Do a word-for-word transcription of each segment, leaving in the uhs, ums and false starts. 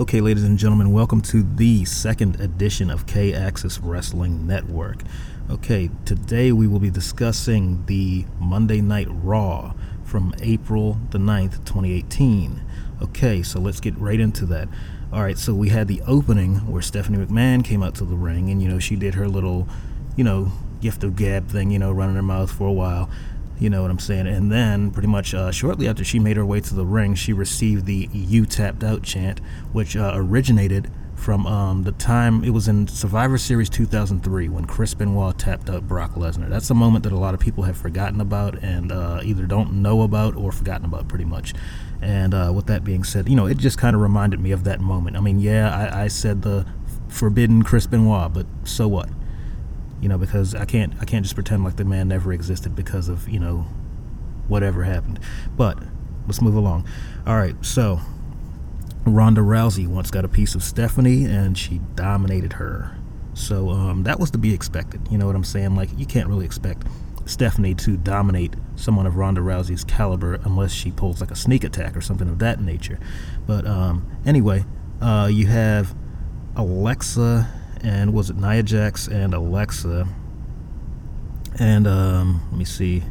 Okay, ladies and gentlemen, welcome to the second edition of K-Axis Wrestling Network. Okay, today we will be discussing the Monday Night Raw from April the ninth, twenty eighteen. Okay, so let's get right into that. All right, so we had the opening where Stephanie McMahon came out to the ring, and, you know, she did her little, you know, gift of gab thing, you know, running her mouth for a while. You know what I'm saying? And then, pretty much uh, shortly after she made her way to the ring, she received the "You Tapped Out" chant, which uh, originated from um, the time it was in Survivor Series two thousand three when Chris Benoit tapped out Brock Lesnar. That's a moment that a lot of people have forgotten about and uh, either don't know about or forgotten about, pretty much. And uh, with that being said, you know, it just kind of reminded me of that moment. I mean, yeah, I, I said the forbidden Chris Benoit, but so what? You know, because I can't I can't just pretend like the man never existed because of, you know, whatever happened. But let's move along. All right, so Ronda Rousey once got a piece of Stephanie, and she dominated her. So um, that was to be expected. You know what I'm saying? Like, you can't really expect Stephanie to dominate someone of Ronda Rousey's caliber unless she pulls, like, a sneak attack or something of that nature. But um, anyway, uh, you have Alexa... and was it Nia Jax and Alexa and um let me see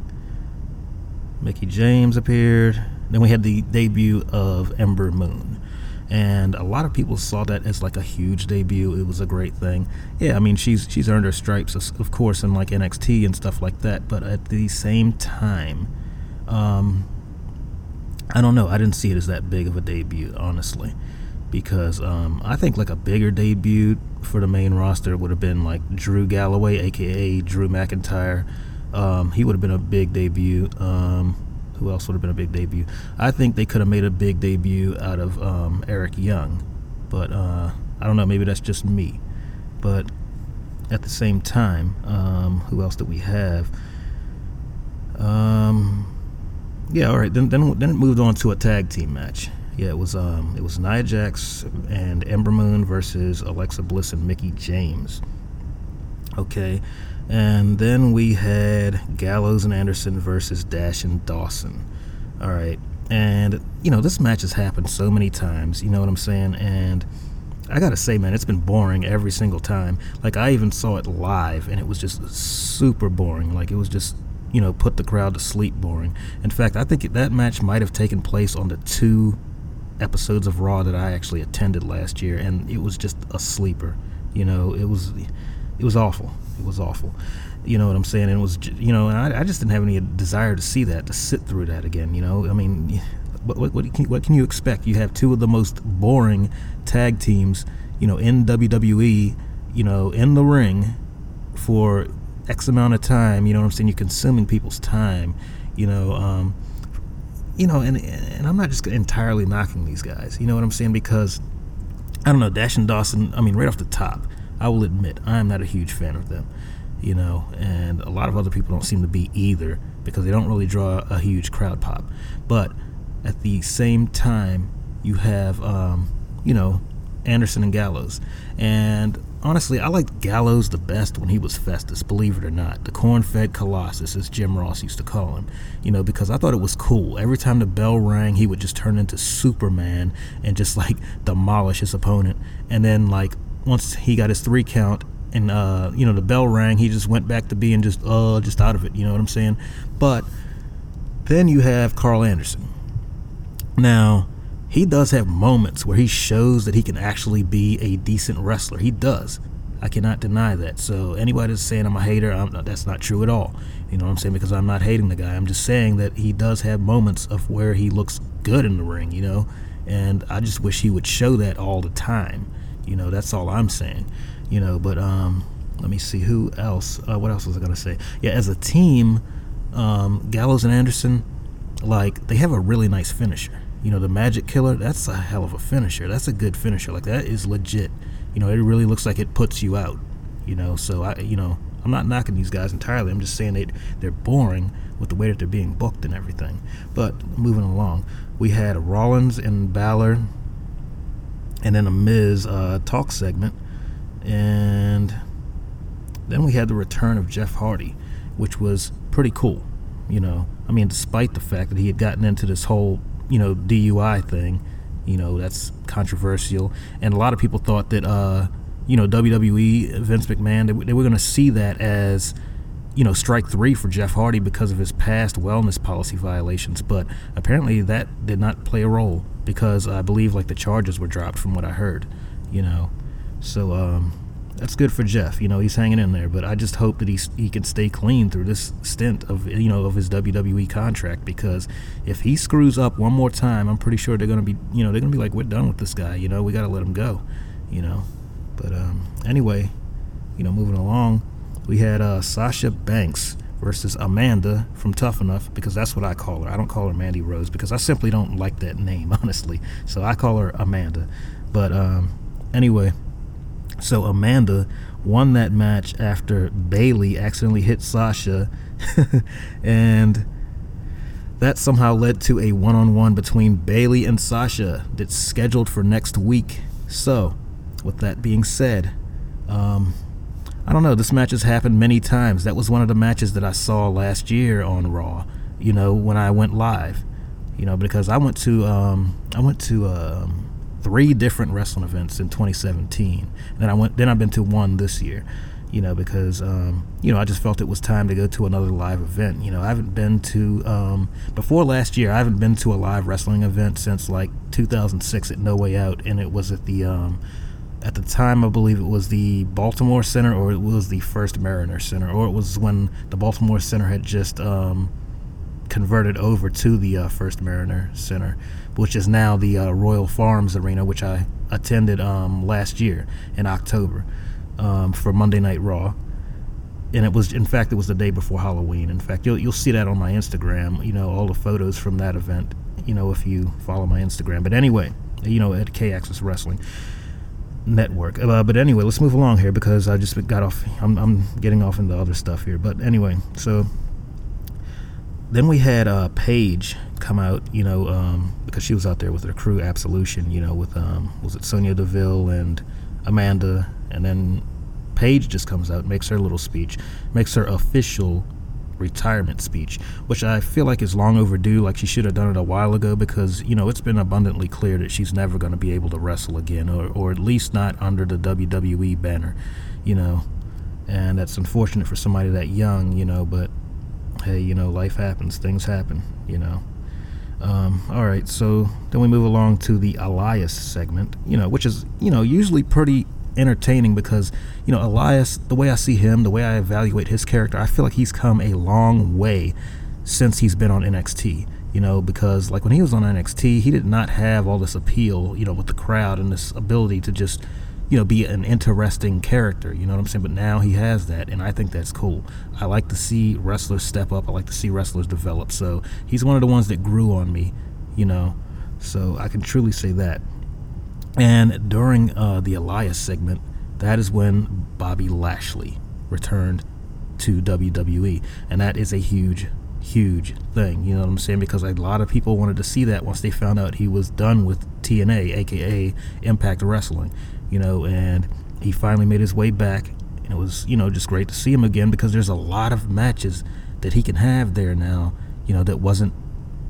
Mickie James appeared. Then we had the debut of Ember Moon, and a lot of people saw that as like a huge debut. It was a great thing. Yeah, I mean, she's she's earned her stripes, of course, in like N X T and stuff like that, but at the same time, um I don't know, I didn't see it as that big of a debut, honestly, because um, I think like a bigger debut for the main roster would have been like Drew Galloway, aka Drew McIntyre. Um, he would have been a big debut. Um, who else would have been a big debut? I think they could have made a big debut out of um, Eric Young, but uh, I don't know, maybe that's just me. But at the same time, um, who else did we have? Um, yeah, all right, then, then, then it moved on to a tag team match. Yeah, it was um, it was Nia Jax and Ember Moon versus Alexa Bliss and Mickie James. Okay, and then we had Gallows and Anderson versus Dash and Dawson. All right, and, you know, this match has happened so many times, you know what I'm saying? And I gotta say, man, it's been boring every single time. Like, I even saw it live, and it was just super boring. Like, it was just... you know, put the crowd to sleep boring. In fact, I think that match might have taken place on the two episodes of Raw that I actually attended last year, and it was just a sleeper. You know, it was it was awful. It was awful. You know what I'm saying? It was, you know, and I, I just didn't have any desire to see that, to sit through that again, you know? I mean, what, what, what, can, what can you expect? You have two of the most boring tag teams, you know, in W W E, you know, in the ring for... X amount of time, you know what I'm saying? You're consuming people's time, you know, um, you know, and and I'm not just entirely knocking these guys, you know what I'm saying? Because, I don't know, Dash and Dawson, I mean, right off the top, I will admit, I'm not a huge fan of them, you know, and a lot of other people don't seem to be either, because they don't really draw a huge crowd pop. But at the same time, you have, um, you know, Anderson and Gallows, and honestly, I liked Gallows the best when he was Festus, believe it or not. The corn-fed colossus, as Jim Ross used to call him. You know, because I thought it was cool. Every time the bell rang, he would just turn into Superman and just, like, demolish his opponent. And then, like, once he got his three count and, uh, you know, the bell rang, he just went back to being just, uh, just out of it. You know what I'm saying? But then you have Carl Anderson. Now... he does have moments where he shows that he can actually be a decent wrestler. He does. I cannot deny that. So anybody that's saying I'm a hater, I'm not, that's not true at all. You know what I'm saying? Because I'm not hating the guy. I'm just saying that he does have moments of where he looks good in the ring, you know? And I just wish he would show that all the time. You know, that's all I'm saying. You know, but um, let me see. Who else? Uh, what else was I going to say? Yeah, as a team, um, Gallows and Anderson, like, they have a really nice finisher. You know, the Magic Killer, that's a hell of a finisher. That's a good finisher. Like, that is legit. You know, it really looks like it puts you out. You know, so, I, you know, I'm not knocking these guys entirely. I'm just saying they, they're boring with the way that they're being booked and everything. But moving along, we had Rollins and Balor, and then a Miz uh, talk segment. And then we had the return of Jeff Hardy, which was pretty cool. You know, I mean, despite the fact that he had gotten into this whole... you know, D U I thing, You know, that's controversial. And a lot of people thought that, uh, you know, W W E, Vince McMahon, they, they were going to see that as, you know, strike three for Jeff Hardy because of his past wellness policy violations. But apparently that did not play a role because I believe, like, the charges were dropped from what I heard, you know. So um, that's good for Jeff. You know, he's hanging in there. But I just hope that he, he can stay clean through this stint of, you know, of his W W E contract, because if he screws up one more time, I'm pretty sure they're going to be, you know, they're going to be like, we're done with this guy. You know, we got to let him go, you know. But um, anyway, you know, moving along, we had uh, Sasha Banks versus Amanda from Tough Enough, because that's what I call her. I don't call her Mandy Rose because I simply don't like that name, honestly. So I call her Amanda. But um, anyway, so Amanda won that match after Bayley accidentally hit Sasha, and that somehow led to a one-on-one between Bayley and Sasha that's scheduled for next week. So with that being said, um, I don't know, this match has happened many times. That was one of the matches that I saw last year on Raw, you know, when I went live, you know, because I went to, um, I went to, um, three different wrestling events in twenty seventeen, and then I went, then I've been to one this year, you know, because, um, you know, I just felt it was time to go to another live event. You know, I haven't been to, um, before last year, I haven't been to a live wrestling event since like two thousand six at No Way Out, and it was at the, um, at the time, I believe it was the Baltimore Center, or it was the First Mariner Center, or it was when the Baltimore Center had just um, converted over to the uh, First Mariner Center, which is now the uh, Royal Farms Arena, which I attended um, last year in October um, for Monday Night Raw. And it was, in fact, it was the day before Halloween. In fact, you'll you'll see that on my Instagram, you know, all the photos from that event, you know, if you follow my Instagram. But anyway, you know, at K-Axis Wrestling Network. Uh, but anyway, let's move along here because I just got off. I'm, I'm getting off into other stuff here. But anyway, so then we had uh, Paige come out, you know, um, because she was out there with her crew, Absolution, you know, with um, was it Sonya Deville and Amanda, and then Paige just comes out, makes her little speech, makes her official retirement speech, which I feel like is long overdue. Like, she should have done it a while ago, because, you know, it's been abundantly clear that she's never going to be able to wrestle again, or, or at least not under the W W E banner, you know. And that's unfortunate for somebody that young, you know, but hey, you know, life happens, things happen, you know. Um, all right, so then we move along to the Elias segment, you know, which is, you know, usually pretty entertaining, because, you know, Elias, the way I see him, the way I evaluate his character, I feel like he's come a long way since he's been on N X T, you know, because like when he was on N X T, he did not have all this appeal, you know, with the crowd and this ability to just, you know, be an interesting character, you know what I'm saying? But now he has that, and I think that's cool. I like to see wrestlers step up. I like to see wrestlers develop. So he's one of the ones that grew on me, you know, so I can truly say that. And during uh, the Elias segment, that is when Bobby Lashley returned to W W E. And that is a huge, huge thing, you know what I'm saying? Because a lot of people wanted to see that once they found out he was done with T N A, a k a. Impact Wrestling, you know, and he finally made his way back. And it was, you know, just great to see him again, because there's a lot of matches that he can have there now, you know, that wasn't,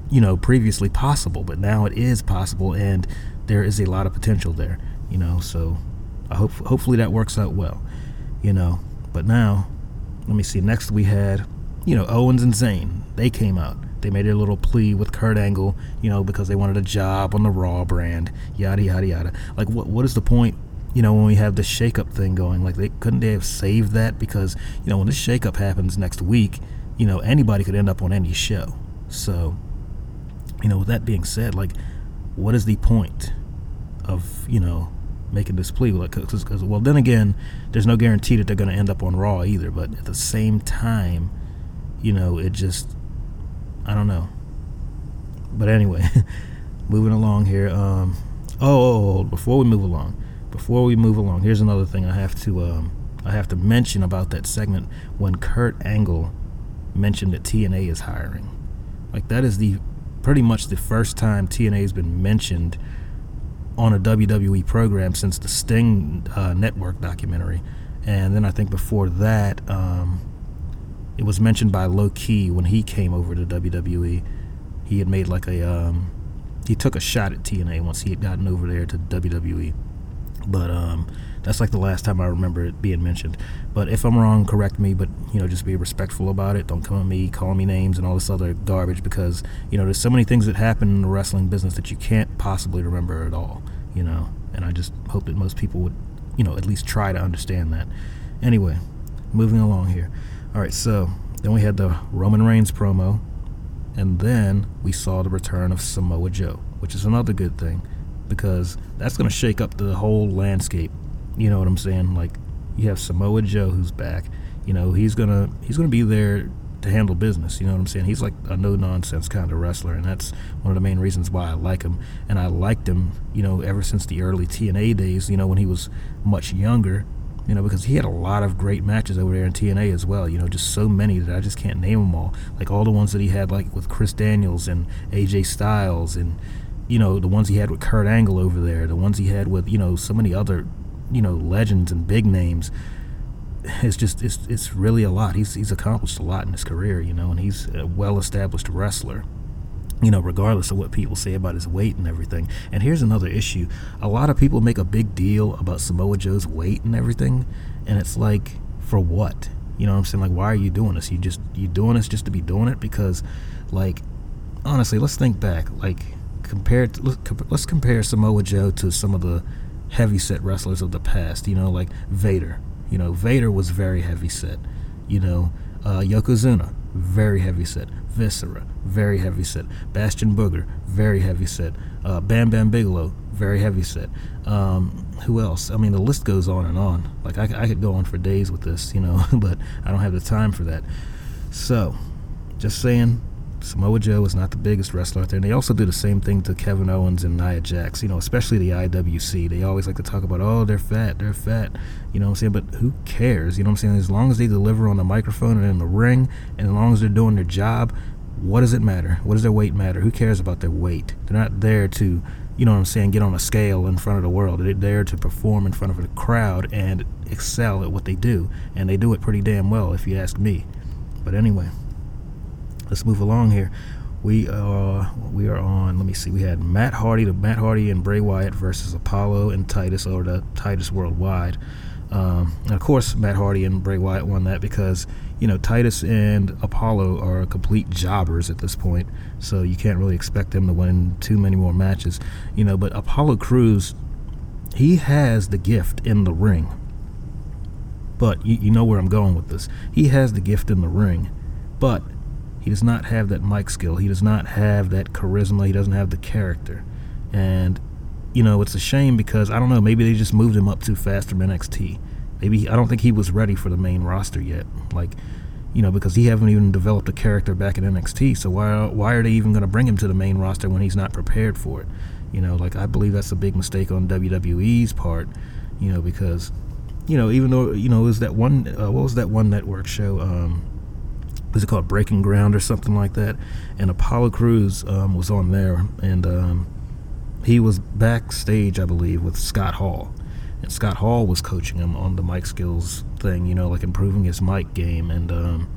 you know, previously possible. But now it is possible, and there is a lot of potential there, you know, so I hope hopefully that works out well, you know. But now, let me see, next we had, you know, Owens and Zayn. They came out. They made their little plea with Kurt Angle, you know, because they wanted a job on the Raw brand, yada, yada, yada. Like, what what is the point, you know, when we have this shakeup thing going? Like, they couldn't they have saved that? Because, you know, when this shakeup happens next week, you know, anybody could end up on any show. So, you know, with that being said, like, what is the point of, you know, making this plea? Like, cause, cause, well, then again, there's no guarantee that they're going to end up on Raw either. But at the same time, you know, it just, I don't know. But anyway, moving along here. Um, oh, oh, oh, before we move along, before we move along, here's another thing I have to, um, I have to mention about that segment when Kurt Angle mentioned that T N A is hiring. Like, that is the pretty much the first time T N A has been mentioned on a W W E program since the Sting uh, Network documentary. And then I think before that, um, it was mentioned by Low Key when he came over to W W E. He had made like a um, he took a shot at T N A once he had gotten over there to W W E. But um, that's like the last time I remember it being mentioned. But if I'm wrong, correct me, but, you know, just be respectful about it. Don't come at me, call me names and all this other garbage, because, you know, there's so many things that happen in the wrestling business that you can't possibly remember at all, you know. And I just hope that most people would, you know, at least try to understand that. Anyway, moving along here. All right, so then we had the Roman Reigns promo, and then we saw the return of Samoa Joe, which is another good thing, because that's going to shake up the whole landscape. You know what I'm saying? Like, you have Samoa Joe who's back. You know, he's going to he's gonna be there to handle business. You know what I'm saying? He's like a no-nonsense kind of wrestler, and that's one of the main reasons why I like him. And I liked him, you know, ever since the early T N A days, you know, when he was much younger, you know, because he had a lot of great matches over there in T N A as well, you know, just so many that I just can't name them all. Like, all the ones that he had, like, with Chris Daniels and A J Styles and, you know, the ones he had with Kurt Angle over there, the ones he had with, you know, so many other, you know, legends and big names. It's just, it's it's really a lot. He's he's accomplished a lot in his career, you know, and he's a well-established wrestler, you know, regardless of what people say about his weight and everything. And here's another issue. A lot of people make a big deal about Samoa Joe's weight and everything, and it's like, for what? You know what I'm saying? Like, why are you doing this? You just, you doing this just to be doing it? Because, like, honestly, let's think back, like, compared to, let's compare Samoa Joe to some of the heavyset wrestlers of the past, you know, like Vader. You know, Vader was very heavyset. You know, uh, Yokozuna, very heavyset. Viscera, very heavyset. Bastion Booger, very heavyset. Uh, Bam Bam Bigelow, very heavyset. Um, who else? I mean, the list goes on and on. Like, I, I could go on for days with this, you know, but I don't have the time for that. So, just saying, Samoa Joe is not the biggest wrestler out there, and they also do the same thing to Kevin Owens and Nia Jax, you know, especially the I W C. They always like to talk about, oh, they're fat, they're fat, you know what I'm saying, but who cares, you know what I'm saying, as long as they deliver on the microphone and in the ring, and as long as they're doing their job, what does it matter? What does their weight matter? Who cares about their weight? They're not there to, you know what I'm saying, get on a scale in front of the world. They're there to perform in front of the crowd and excel at what they do, and they do it pretty damn well, if you ask me. But anyway, let's move along here. We uh we are on, let me see, we had Matt Hardy, the Matt Hardy and Bray Wyatt versus Apollo and Titus, or the Titus Worldwide. Um, and of course, Matt Hardy and Bray Wyatt won that because, you know, Titus and Apollo are complete jobbers at this point, so you can't really expect them to win too many more matches. You know, but Apollo Crews, he has the gift in the ring. But you, you know where I'm going with this. He has the gift in the ring, but he does not have that mic skill. He does not have that charisma. He doesn't have the character. And, you know, it's a shame because, I don't know, maybe they just moved him up too fast from N X T. Maybe, I don't think he was ready for the main roster yet. Like, you know, because he haven't even developed a character back in N X T. So why, why are they even going to bring him to the main roster when he's not prepared for it? You know, like, I believe that's a big mistake on W W E's part, you know, because, you know, even though, you know, it was that one, uh, what was that one network show, um... was it called Breaking Ground or something like that? And Apollo Crews um, was on there, and um, he was backstage, I believe, with Scott Hall. And Scott Hall was coaching him on the mic skills thing, you know, like improving his mic game. And um,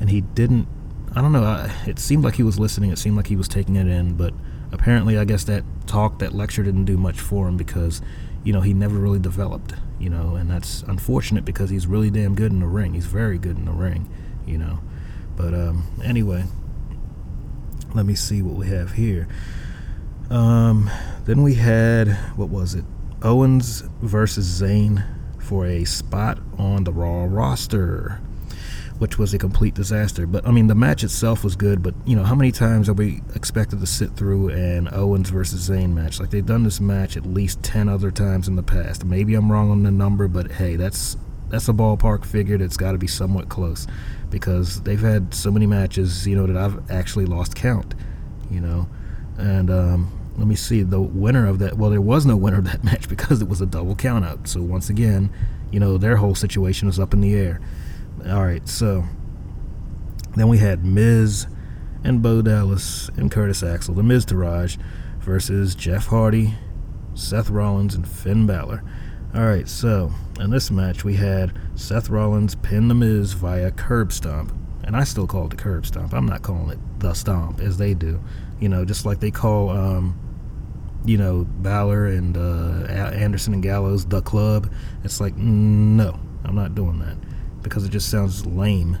and he didn't, I don't know, I, it seemed like he was listening, it seemed like he was taking it in, but apparently I guess that talk, that lecture didn't do much for him because, you know, he never really developed, you know, and that's unfortunate because he's really damn good in the ring. He's very good in the ring, you know. But um, anyway, let me see what we have here. Um, then we had, what was it? Owens versus Zayn for a spot on the Raw roster, which was a complete disaster. But, I mean, the match itself was good, but, you know, how many times are we expected to sit through an Owens versus Zayn match? Like, they've done this match at least ten other times in the past. Maybe I'm wrong on the number, but, hey, that's... that's a ballpark figure that's got to be somewhat close because they've had so many matches, you know, that I've actually lost count, you know. And um, let me see, the winner of that, well, there was no winner of that match because it was a double count-out. So once again, you know, their whole situation is up in the air. All right, so then we had Miz and Bo Dallas and Curtis Axel, the Miztourage, versus Jeff Hardy, Seth Rollins, and Finn Balor. All right, so in this match, we had Seth Rollins pin The Miz via curb stomp. And I still call it the curb stomp. I'm not calling it the stomp, as they do. you know, just like they call, um, you know, Balor and uh, Anderson and Gallows the Club. It's like, no, I'm not doing that, because it just sounds lame.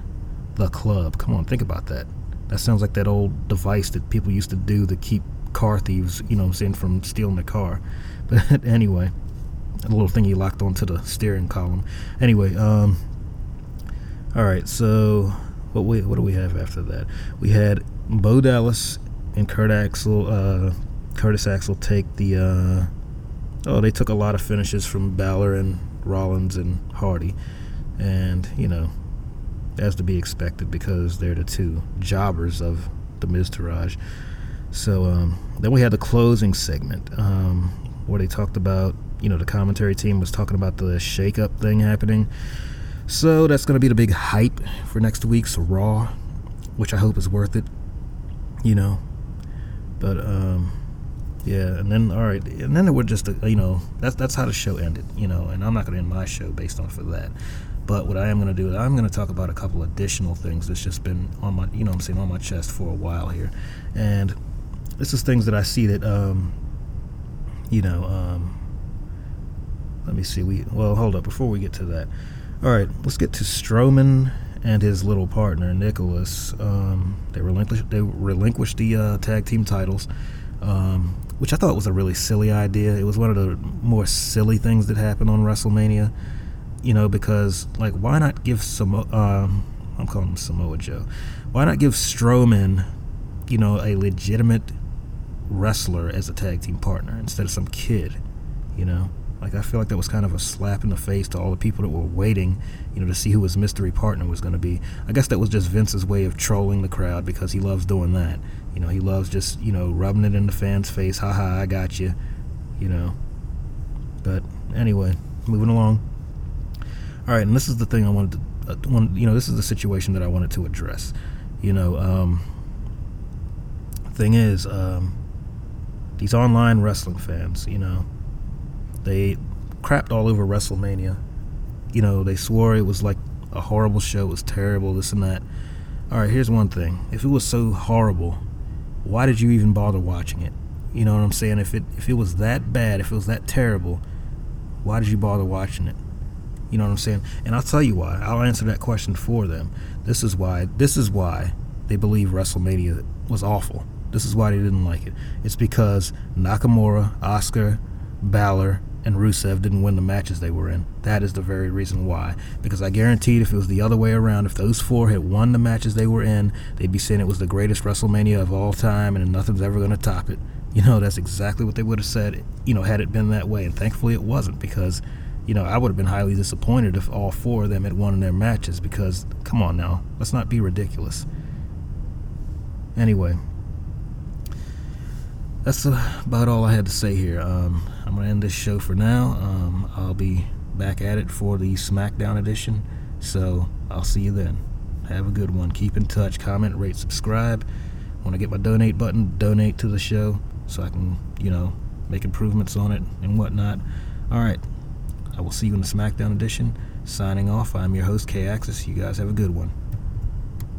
The Club. Come on, think about that. That sounds like that old device that people used to do to keep car thieves, you know what I'm saying, from stealing the car. But anyway, a little thing he locked onto the steering column. Anyway, um, all right, so what we what do we have after that? We had Bo Dallas and Kurt Axel, uh, Curtis Axel take the, uh, oh, they took a lot of finishes from Balor and Rollins and Hardy. And, you know, as to be expected, because they're the two jobbers of the Miztourage. So um, then we had the closing segment, um, where they talked about, you know, the commentary team was talking about the shake-up thing happening. So that's going to be the big hype for next week's Raw, which I hope is worth it, you know. But, um, yeah, and then, all right, and then it would just, you know, that's that's how the show ended, you know, and I'm not going to end my show based off of that. But what I am going to do is I'm going to talk about a couple additional things that's just been on my, you know what I'm saying, on my chest for a while here. And this is things that I see that, um, you know, um, let me see. We well, hold up. Before we get to that, all right, let's get to Strowman and his little partner Nicholas. Um, they relinquished they relinquished the uh, tag team titles, um, which I thought was a really silly idea. It was one of the more silly things that happened on WrestleMania. You know, because like, why not give Samo? Um, I'm calling him Samoa Joe. Why not give Strowman, you know, a legitimate wrestler as a tag team partner instead of some kid, you know? Like, I feel like that was kind of a slap in the face to all the people that were waiting, you know, to see who his mystery partner was going to be. I guess that was just Vince's way of trolling the crowd, because he loves doing that. You know, he loves just, you know, rubbing it in the fans' face. Ha ha, I got you, you know. But anyway, moving along. All right, and this is the thing I wanted to, uh, wanted, you know, this is the situation that I wanted to address. You know, um... thing is, um, these online wrestling fans, you know, they crapped all over WrestleMania. You know, they swore it was like a horrible show, it was terrible, this and that. All right, here's one thing. If it was so horrible, why did you even bother watching it? You know what I'm saying? If it if it was that bad, if it was that terrible, why did you bother watching it? You know what I'm saying? And I'll tell you why. I'll answer that question for them. This is why. This is why they believe WrestleMania was awful. This is why they didn't like it. It's because Nakamura, Oscar, Balor, and Rusev didn't win the matches they were in. That is the very reason why. Because I guaranteed if it was the other way around, if those four had won the matches they were in, they'd be saying it was the greatest WrestleMania of all time and nothing's ever going to top it. You know, that's exactly what they would have said, you know, had it been that way. And thankfully it wasn't, because, you know, I would have been highly disappointed if all four of them had won in their matches, because, come on now, let's not be ridiculous. Anyway, that's about all I had to say here. Um, I'm going to end this show for now. Um, I'll be back at it for the SmackDown edition, so I'll see you then. Have a good one. Keep in touch. Comment, rate, subscribe. When I get my donate button, donate to the show so I can, you know, make improvements on it and whatnot. All right. I will see you in the SmackDown edition. Signing off, I'm your host, K-Axis. You guys have a good one.